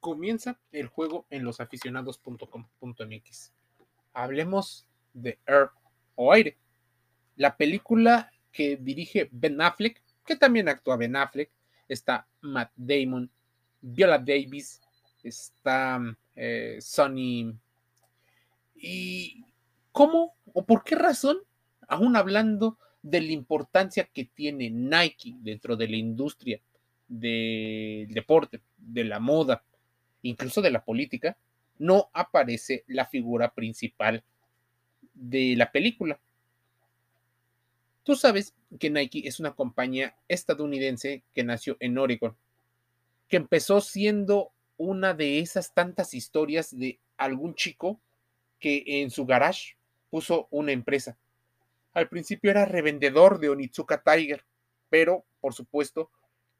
comienza el juego en losaficionados.com.mx. Hablemos de Air o Aire, la película que dirige Ben Affleck, que también actúa Ben Affleck, está Matt Damon, Viola Davis, está Sonny. ¿Y cómo o por qué razón, aún hablando de la importancia que tiene Nike dentro de la industria del deporte, de la moda, incluso de la política, no aparece la figura principal de la película? Tú sabes que Nike es una compañía estadounidense que nació en Oregon, que empezó siendo una de esas tantas historias de algún chico que en su garage puso una empresa. Al principio era revendedor de Onitsuka Tiger, pero, por supuesto,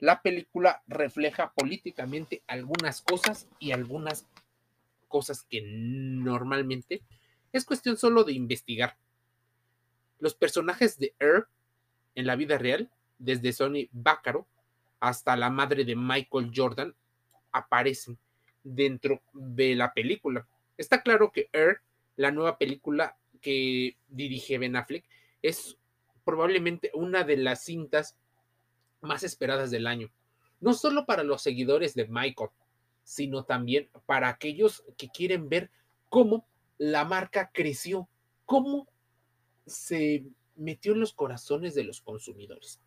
la película refleja políticamente algunas cosas y algunas cosas que normalmente es cuestión solo de investigar. Los personajes de Air en la vida real, desde Sonny Vaccaro hasta la madre de Michael Jordan, aparecen dentro de la película. Está claro que Air, la nueva película que dirige Ben Affleck, es probablemente una de las cintas más esperadas del año, no solo para los seguidores de Michael, sino también para aquellos que quieren ver cómo la marca creció, cómo se metió en los corazones de los consumidores.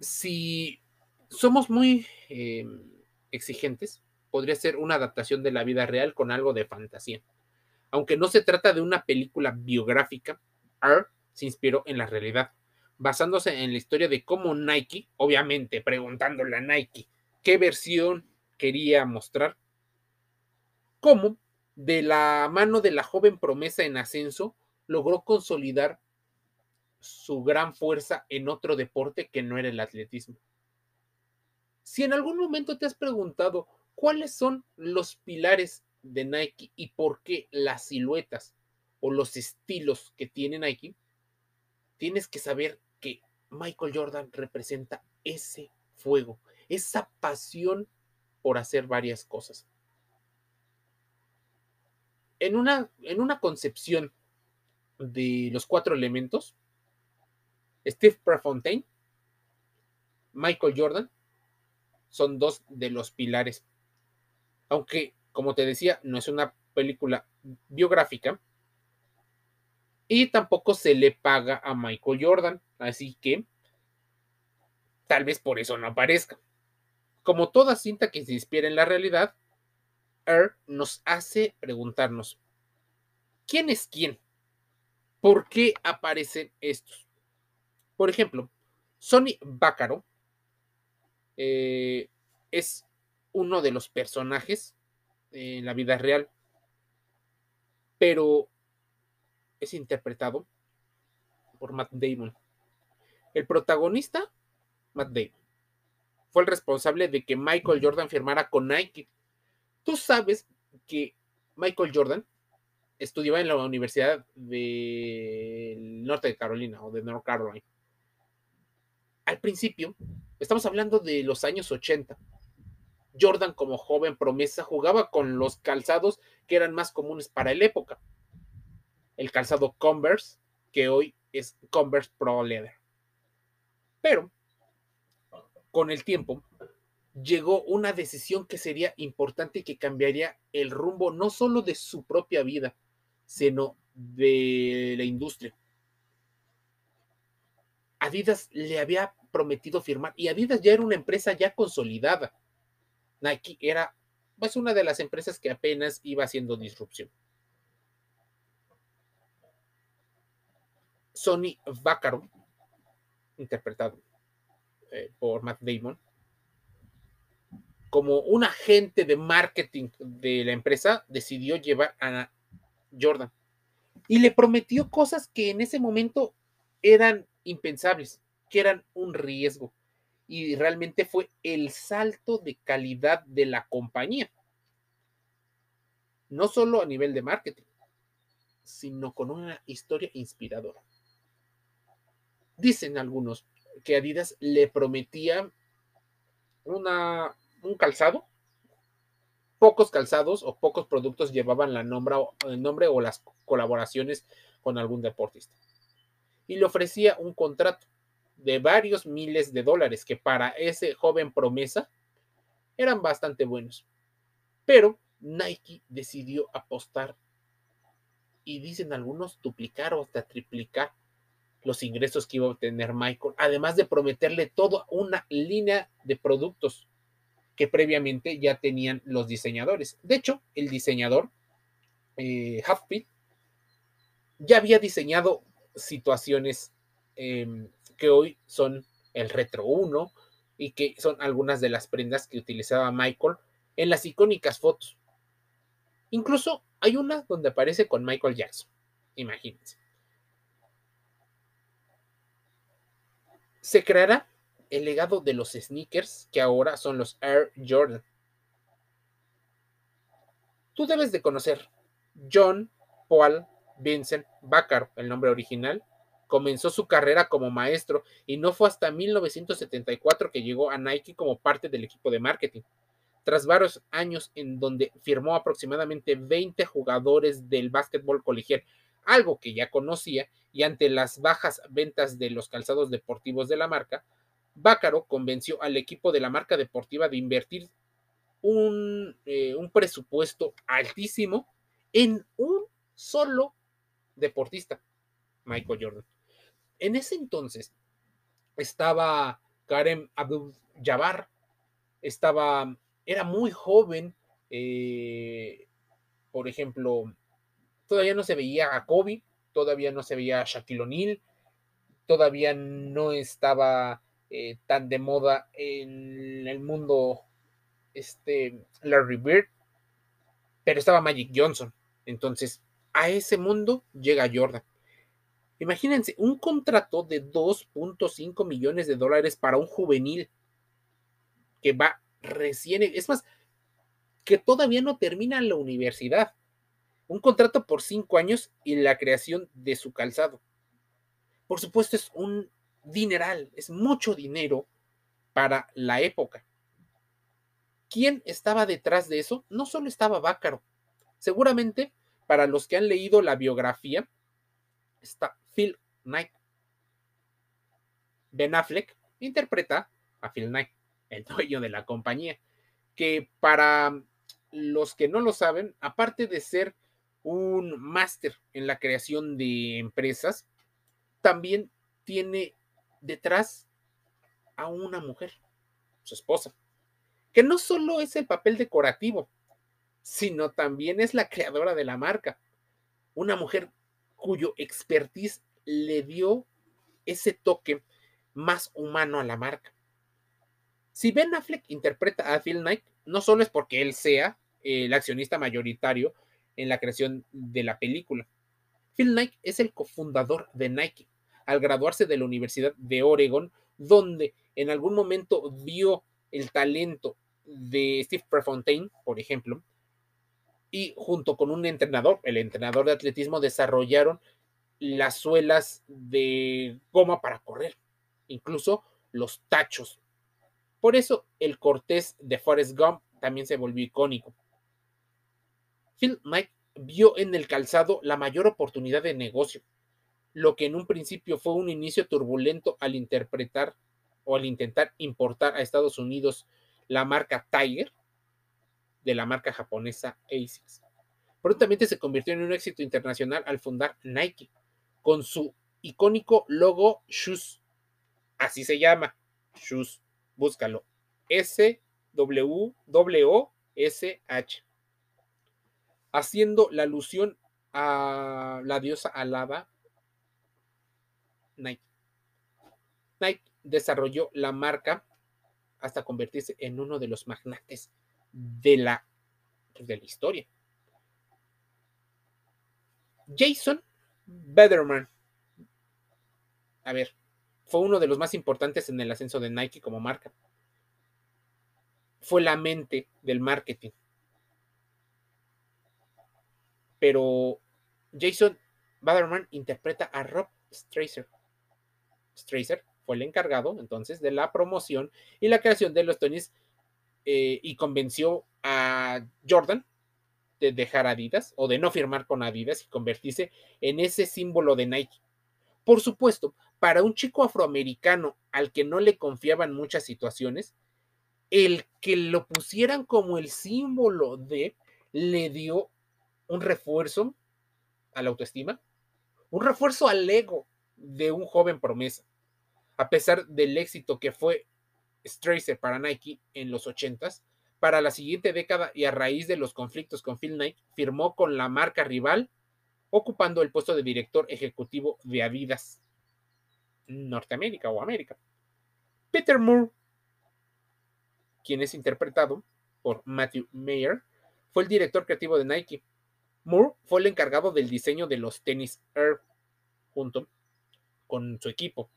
Si somos muy exigentes, podría ser una adaptación de la vida real con algo de fantasía. Aunque no se trata de una película biográfica, Air se inspiró en la realidad, basándose en la historia de cómo Nike, obviamente preguntándole a Nike qué versión quería mostrar, cómo de la mano de la joven promesa en ascenso logró consolidar su gran fuerza en otro deporte que no era el atletismo. Si en algún momento te has preguntado cuáles son los pilares de Nike y por qué las siluetas o los estilos que tiene Nike, tienes que saber que Michael Jordan representa ese fuego, esa pasión por hacer varias cosas. En una concepción de los cuatro elementos, Steve Prefontaine, Michael Jordan, son dos de los pilares. Aunque, como te decía, no es una película biográfica y tampoco se le paga a Michael Jordan, así que tal vez por eso no aparezca. Como toda cinta que se inspira en la realidad, Air nos hace preguntarnos: ¿quién es quién? ¿Por qué aparecen estos? Por ejemplo, Sonny Vaccaro es uno de los personajes en la vida real, pero es interpretado por Matt Damon. El protagonista, Matt Damon, fue el responsable de que Michael Jordan firmara con Nike. Tú sabes que Michael Jordan estudiaba en la Universidad del Norte de Carolina o de North Carolina. Al principio, estamos hablando de los años 80. Jordan, como joven promesa, jugaba con los calzados que eran más comunes para la época. El calzado Converse, que hoy es Converse Pro Leather. Pero, con el tiempo, llegó una decisión que sería importante y que cambiaría el rumbo no solo de su propia vida, sino de la industria. Adidas le había prometido firmar, y Adidas ya era una empresa ya consolidada. Nike era, pues, una de las empresas que apenas iba haciendo disrupción. Sonny Vaccaro, interpretado por Matt Damon, como un agente de marketing de la empresa, decidió llevar a Jordan y le prometió cosas que en ese momento eran impensables, que eran un riesgo, y realmente fue el salto de calidad de la compañía, no solo a nivel de marketing, sino con una historia inspiradora. Dicen algunos que Adidas le prometía una un calzado, pocos calzados o pocos productos llevaban el nombre o las colaboraciones con algún deportista. Y le ofrecía un contrato de varios miles de dólares que para ese joven promesa eran bastante buenos. Pero Nike decidió apostar y dicen algunos duplicar o hasta triplicar los ingresos que iba a obtener Michael, además de prometerle toda una línea de productos que previamente ya tenían los diseñadores. De hecho, el diseñador Halfpit ya había diseñado situaciones que hoy son el Retro 1 y que son algunas de las prendas que utilizaba Michael en las icónicas fotos. Incluso hay una donde aparece con Michael Jackson, imagínense. Se creará el legado de los sneakers que ahora son los Air Jordan. Tú debes de conocer John Paul Vincent Vaccaro, el nombre original. Comenzó su carrera como maestro y no fue hasta 1974 que llegó a Nike como parte del equipo de marketing. Tras varios años en donde firmó aproximadamente 20 jugadores del básquetbol colegial, algo que ya conocía, y ante las bajas ventas de los calzados deportivos de la marca, Vaccaro convenció al equipo de la marca deportiva de invertir un presupuesto altísimo en un solo deportista, Michael Jordan. En ese entonces estaba Kareem Abdul-Jabbar, era muy joven, por ejemplo, todavía no se veía a Kobe, todavía no se veía a Shaquille O'Neal, todavía no estaba tan de moda en el mundo Larry Bird, pero estaba Magic Johnson. Entonces, a ese mundo llega Jordan. Imagínense, un contrato de 2.5 millones de dólares para un juvenil que va recién, es más, que todavía no termina la universidad. Un contrato por 5 años y la creación de su calzado. Por supuesto, es un dineral, es mucho dinero para la época. ¿Quién estaba detrás de eso? No solo estaba Vaccaro. Seguramente, para los que han leído la biografía, está Phil Knight. Ben Affleck interpreta a Phil Knight, el dueño de la compañía, que para los que no lo saben, aparte de ser un máster en la creación de empresas, también tiene detrás a una mujer, su esposa, que no solo es el papel decorativo, sino también es la creadora de la marca. Una mujer cuyo expertise le dio ese toque más humano a la marca. Si Ben Affleck interpreta a Phil Knight, no solo es porque él sea el accionista mayoritario en la creación de la película. Phil Knight es el cofundador de Nike. Al graduarse de la Universidad de Oregón, donde en algún momento vio el talento de Steve Prefontaine, por ejemplo, y junto con un entrenador, el entrenador de atletismo, desarrollaron las suelas de goma para correr, incluso los tachos. Por eso el cortés de Forrest Gump también se volvió icónico. Phil Knight vio en el calzado la mayor oportunidad de negocio, lo que en un principio fue un inicio turbulento al interpretar o al intentar importar a Estados Unidos la marca Tiger de la marca japonesa Asics. Prontamente se convirtió en un éxito internacional al fundar Nike con su icónico logo Shoes. Así se llama, Shoes. Búscalo. SWOSH. Haciendo la alusión a la diosa alaba Nike. Nike desarrolló la marca hasta convertirse en uno de los magnates de la historia. Jason Baderman, fue uno de los más importantes en el ascenso de Nike como marca. Fue la mente del marketing. Pero Jason Baderman interpreta a Rob Strasser. Strasser fue el encargado entonces de la promoción y la creación de los tenis y convenció a Jordan de dejar Adidas o de no firmar con Adidas y convertirse en ese símbolo de Nike. Por supuesto, para un chico afroamericano al que no le confiaban muchas situaciones, el que lo pusieran como el símbolo de le dio un refuerzo a la autoestima, un refuerzo al ego de un joven promesa, a pesar del éxito que fue Stracer para Nike en los 80s. Para la siguiente década y a raíz de los conflictos con Phil Knight, firmó con la marca rival, ocupando el puesto de director ejecutivo de Adidas Norteamérica o América. Peter Moore, quien es interpretado por Matthew Mayer, fue el director creativo de Nike. Moore fue el encargado del diseño de los tenis Air junto con su equipo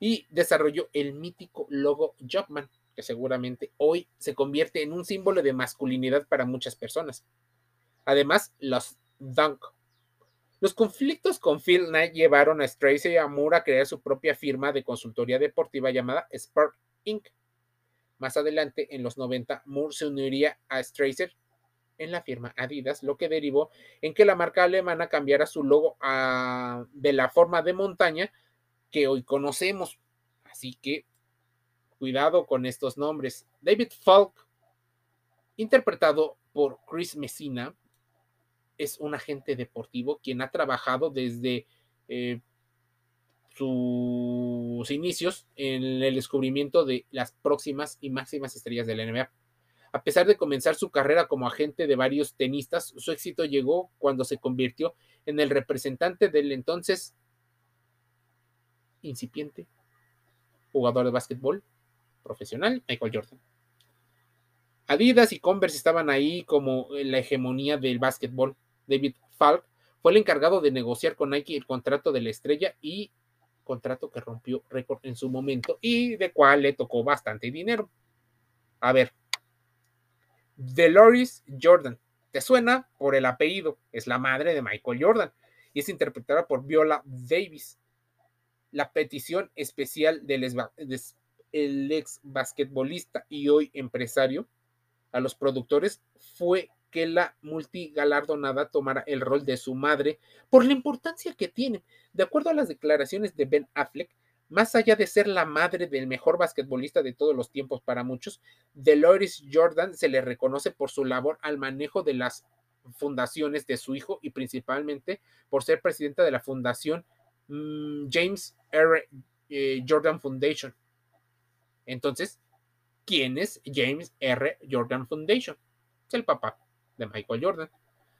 y desarrolló el mítico logo Jumpman, que seguramente hoy se convierte en un símbolo de masculinidad para muchas personas. Además, los Dunk. Los conflictos con Phil Knight llevaron a Stracer y a Moore a crear su propia firma de consultoría deportiva llamada Spark Inc. Más adelante, en los 90, Moore se uniría a Stracer en la firma Adidas, lo que derivó en que la marca alemana cambiara su logo de la forma de montaña que hoy conocemos. Así que cuidado con estos nombres. David Falk, interpretado por Chris Messina, es un agente deportivo quien ha trabajado desde sus inicios en el descubrimiento de las próximas y máximas estrellas de la NBA. A pesar de comenzar su carrera como agente de varios tenistas, su éxito llegó cuando se convirtió en el representante del entonces incipiente jugador de básquetbol profesional Michael Jordan. Adidas y Converse estaban ahí como la hegemonía del básquetbol. David Falk fue el encargado de negociar con Nike el contrato de la estrella y contrato que rompió récord en su momento y de cual le tocó bastante dinero. A ver, Deloris Jordan, ¿te suena por el apellido? Es la madre de Michael Jordan y es interpretada por Viola Davis. La petición especial del ex basquetbolista y hoy empresario a los productores fue que la multigalardonada tomara el rol de su madre por la importancia que tiene. De acuerdo a las declaraciones de Ben Affleck, más allá de ser la madre del mejor basquetbolista de todos los tiempos para muchos, Deloris Jordan se le reconoce por su labor al manejo de las fundaciones de su hijo y principalmente por ser presidenta de la fundación James R. Jordan Foundation. Entonces, ¿quién es James R. Jordan Foundation? Es el papá de Michael Jordan,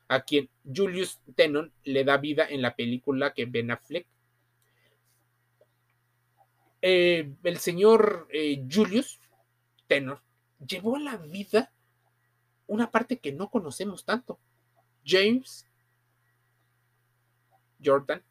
a quien Julius Tenon le da vida en la película que Ben Affleck. El señor Julius Tenon llevó a la vida una parte que no conocemos tanto. James Jordan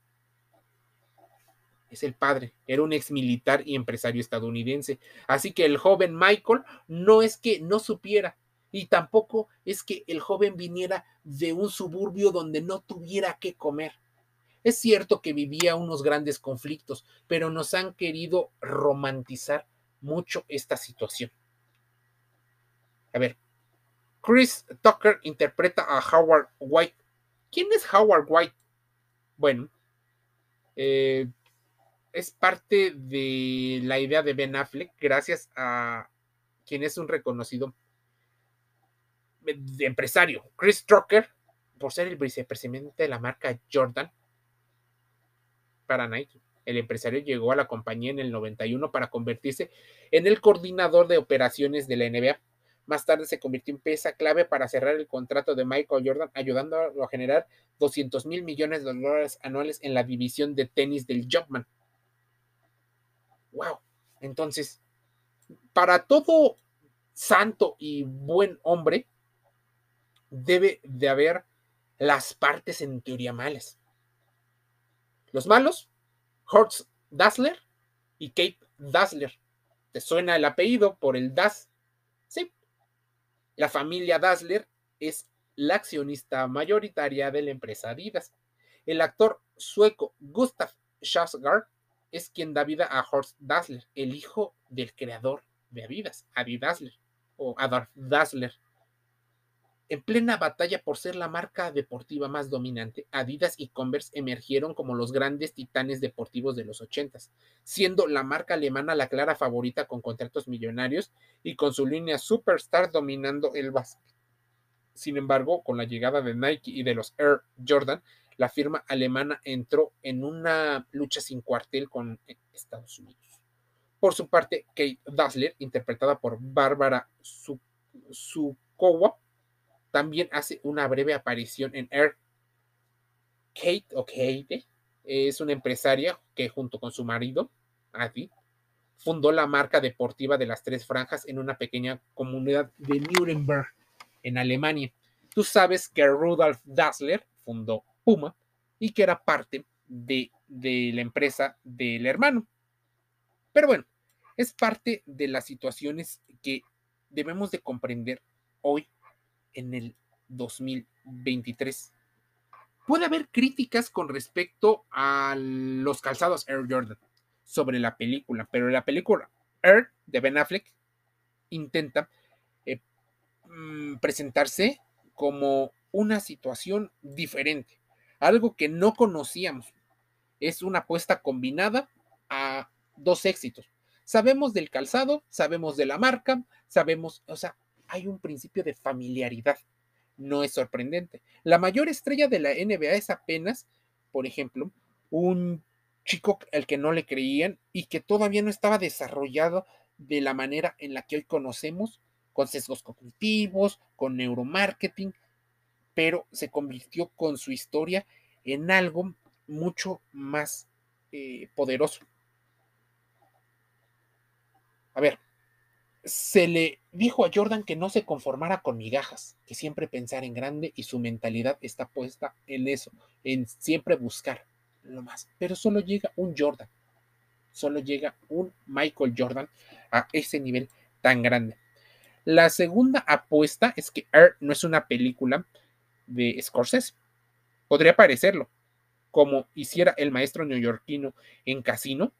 es el padre, era un ex militar y empresario estadounidense, así que el joven Michael no es que no supiera y tampoco es que el joven viniera de un suburbio donde no tuviera que comer. Es cierto que vivía unos grandes conflictos, pero nos han querido romantizar mucho esta situación. A ver, Chris Tucker interpreta a Howard White. ¿Quién es Howard White? Bueno, es parte de la idea de Ben Affleck, gracias a quien es un reconocido empresario, Chris Tucker, por ser el vicepresidente de la marca Jordan para Nike. El empresario llegó a la compañía en el 91 para convertirse en el coordinador de operaciones de la NBA. Más tarde se convirtió en pieza clave para cerrar el contrato de Michael Jordan, ayudándolo a generar $200 millones anuales en la división de tenis del Jumpman. Wow, entonces, para todo santo y buen hombre, debe de haber las partes en teoría malas. Los malos, Horst Dassler y Kate Dassler. ¿Te suena el apellido por el Das? Sí. La familia Dassler es la accionista mayoritaria de la empresa Adidas. El actor sueco Gustav Skarsgård es quien da vida a Horst Dassler, el hijo del creador de Adidas, Adi Dassler. o Adolf Dassler, en plena batalla por ser la marca deportiva más dominante, Adidas y Converse emergieron como los grandes titanes deportivos de los 80s, siendo la marca alemana la clara favorita con contratos millonarios y con su línea Superstar dominando el básquet. Sin embargo, con la llegada de Nike y de los Air Jordan, la firma alemana entró en una lucha sin cuartel con Estados Unidos. Por su parte, Kate Dassler, interpretada por Barbara Sukowa, también hace una breve aparición en Air. Kate es una empresaria que junto con su marido, Adi, fundó la marca deportiva de las tres franjas en una pequeña comunidad de Nuremberg, en Alemania. Tú sabes que Rudolf Dassler fundó Puma y que era parte de la empresa del hermano. Pero bueno, es parte de las situaciones que debemos de comprender hoy en el 2023. Puede haber críticas con respecto a los calzados Air Jordan sobre la película, pero la película Air de Ben Affleck intenta presentarse como una situación diferente, algo que no conocíamos. Es una apuesta combinada a dos éxitos. Sabemos del calzado, sabemos de la marca, sabemos, o sea, hay un principio de familiaridad. No es sorprendente. La mayor estrella de la NBA es apenas, por ejemplo, un chico al que no le creían y que todavía no estaba desarrollado de la manera en la que hoy conocemos, con sesgos cognitivos, con neuromarketing, pero se convirtió con su historia en algo mucho más poderoso. A ver, se le dijo a Jordan que no se conformara con migajas, que siempre pensara en grande y su mentalidad está puesta en eso, en siempre buscar lo más. Pero solo llega un Jordan, solo llega un Michael Jordan a ese nivel tan grande. La segunda apuesta es que Air no es una película de Scorsese. Podría parecerlo, como hiciera el maestro neoyorquino en Casino.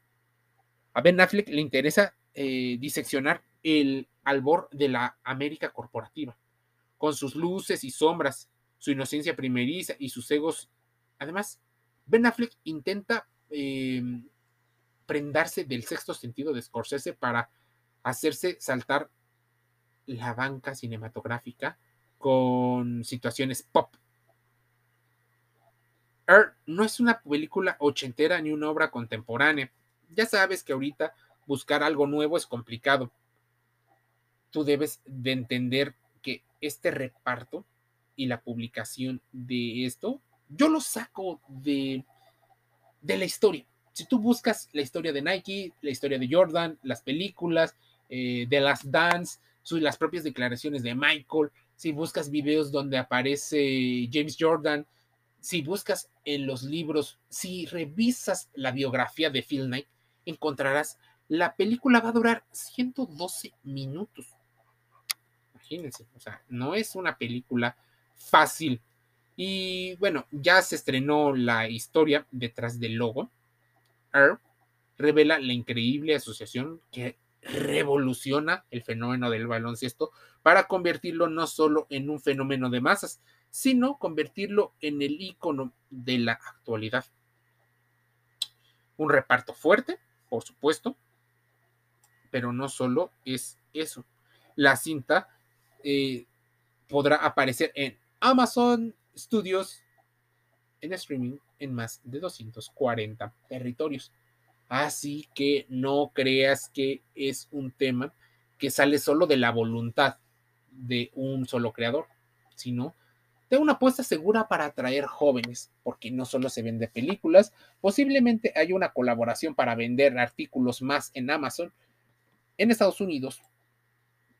A Ben Affleck le interesa diseccionar el albor de la América corporativa, con sus luces y sombras, su inocencia primeriza y sus egos. Además, Ben Affleck intenta prendarse del sexto sentido de Scorsese para hacerse saltar la banca cinematográfica con situaciones pop. Air no es una película ochentera ni una obra contemporánea. Ya sabes que ahorita buscar algo nuevo es complicado. Tú debes de entender que este reparto y la publicación de esto, yo lo saco de la historia. Si tú buscas la historia de Nike, la historia de Jordan, las películas, The Last Dance, las propias declaraciones de Michael, si buscas videos donde aparece James Jordan, si buscas en los libros, si revisas la biografía de Phil Knight, encontrarás, la película va a durar 112 minutos. Imagínense, o sea, no es una película fácil. Y bueno, ya se estrenó la historia detrás del logo. Air revela la increíble asociación que revoluciona el fenómeno del baloncesto para convertirlo no solo en un fenómeno de masas, sino convertirlo en el ícono de la actualidad. Un reparto fuerte, por supuesto, pero no solo es eso. La cinta podrá aparecer en Amazon Studios, en streaming, en más de 240 territorios. Así que no creas que es un tema que sale solo de la voluntad de un solo creador, sino de una apuesta segura para atraer jóvenes, porque no solo se vende películas, posiblemente hay una colaboración para vender artículos más en Amazon en Estados Unidos.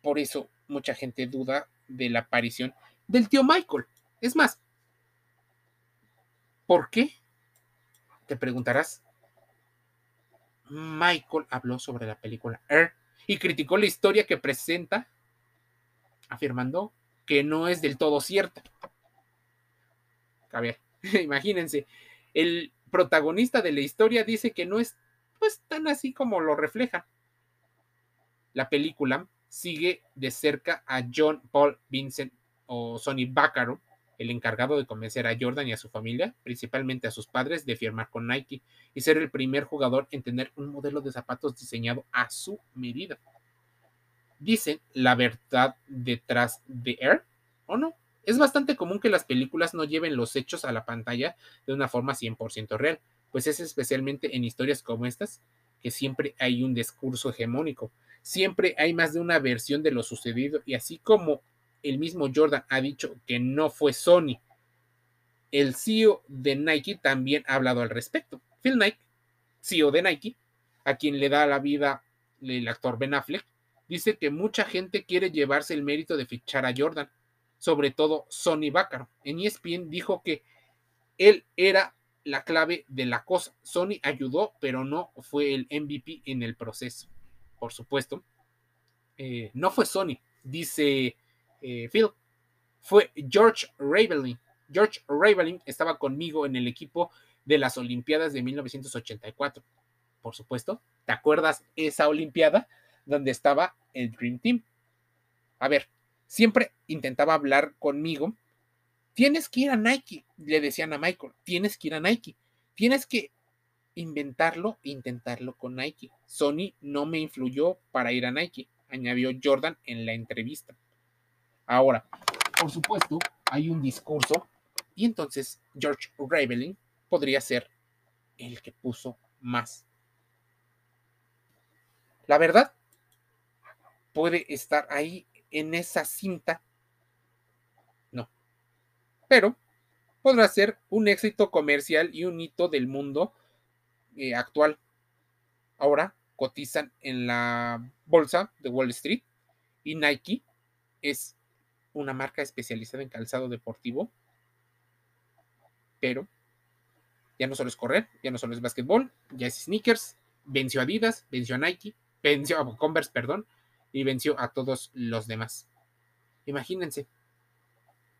Por eso mucha gente duda de la aparición del tío Michael. Es más, ¿por qué? Te preguntarás. Michael habló sobre la película Air y criticó la historia que presenta, afirmando que no es del todo cierta. A ver, imagínense, el protagonista de la historia dice que no es pues tan así como lo refleja. La película sigue de cerca a John Paul Vincent o Sonny Vaccaro, el encargado de convencer a Jordan y a su familia, principalmente a sus padres, de firmar con Nike y ser el primer jugador en tener un modelo de zapatos diseñado a su medida. ¿Dicen la verdad detrás de Air o no? Es bastante común que las películas no lleven los hechos a la pantalla de una forma 100% real, pues es especialmente en historias como estas que siempre hay un discurso hegemónico, siempre hay más de una versión de lo sucedido, y así como el mismo Jordan ha dicho que no fue Sony, el CEO de Nike también ha hablado al respecto. Phil Knight, CEO de Nike, a quien le da la vida el actor Ben Affleck, dice que mucha gente quiere llevarse el mérito de fichar a Jordan, sobre todo Sonny Vaccaro. En ESPN dijo que él era la clave de la cosa. Sonny ayudó, pero no fue el MVP en el proceso. Por supuesto, no fue Sonny, dice Phil. Fue George Raveling. George Raveling estaba conmigo en el equipo de las Olimpiadas de 1984. Por supuesto, ¿te acuerdas esa Olimpiada donde estaba el Dream Team? A ver, siempre intentaba hablar conmigo. Tienes que ir a Nike, le decían a Michael. Tienes que ir a Nike. Tienes que inventarlo e intentarlo con Nike. Sony no me influyó para ir a Nike, añadió Jordan en la entrevista. Ahora, por supuesto, hay un discurso, y entonces George Raveling podría ser el que puso más. La verdad puede estar ahí en esa cinta. No. Pero podrá ser un éxito comercial y un hito del mundo actual. Ahora cotizan en la bolsa de Wall Street y Nike es una marca especializada en calzado deportivo. Pero ya no solo es correr, ya no solo es básquetbol, ya es sneakers. Venció a Adidas, venció a Nike, venció a Converse, perdón, y venció a todos los demás. Imagínense,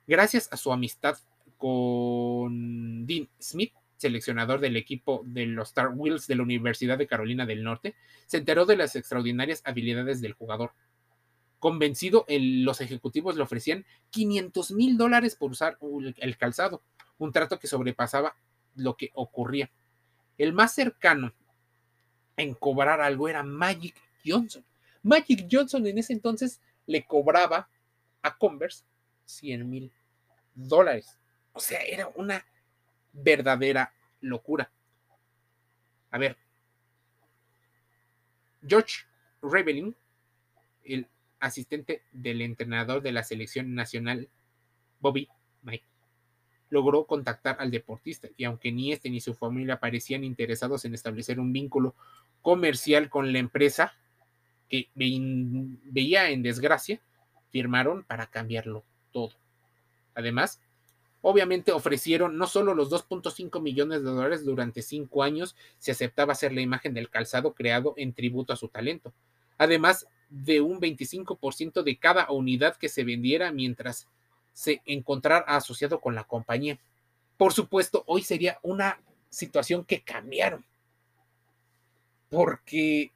gracias a su amistad con Dean Smith, seleccionador del equipo de los Tar Heels de la Universidad de Carolina del Norte, se enteró de las extraordinarias habilidades del jugador. Convencido, los ejecutivos le ofrecían $500,000 por usar el calzado, un trato que sobrepasaba lo que ocurría. El más cercano en cobrar algo era Magic Johnson. Magic Johnson en ese entonces le cobraba a Converse $100,000. O sea, era una verdadera locura. A ver, George Raveling, el asistente del entrenador de la selección nacional, Bobby Knight, logró contactar al deportista, y aunque ni este ni su familia parecían interesados en establecer un vínculo comercial con la empresa que veía en desgracia, firmaron para cambiarlo todo. Además, obviamente ofrecieron no solo los $2.5 millones durante 5 años, si aceptaba ser la imagen del calzado creado en tributo a su talento, además de un 25% de cada unidad que se vendiera mientras se encontrara asociado con la compañía. Por supuesto, hoy sería una situación que cambiaron, porque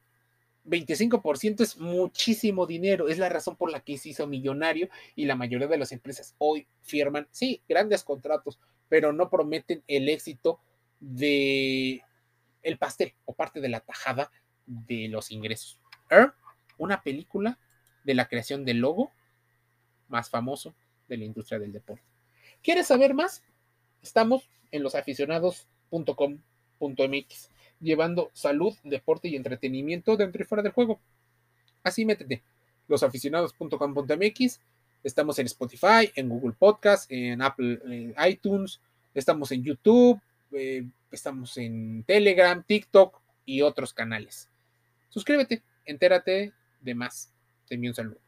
25% es muchísimo dinero, es la razón por la que se hizo millonario, y la mayoría de las empresas hoy firman, sí, grandes contratos, pero no prometen el éxito del pastel o parte de la tajada de los ingresos. Air, una película de la creación del logo más famoso de la industria del deporte. ¿Quieres saber más? Estamos en losaficionados.com.mx, llevando salud, deporte y entretenimiento dentro y fuera del juego. Así métete, losaficionados.com.mx. Estamos en Spotify, en Google Podcast, en Apple, en iTunes, estamos en YouTube, estamos en Telegram, TikTok y otros canales. Suscríbete, entérate de más. Te envío un saludo.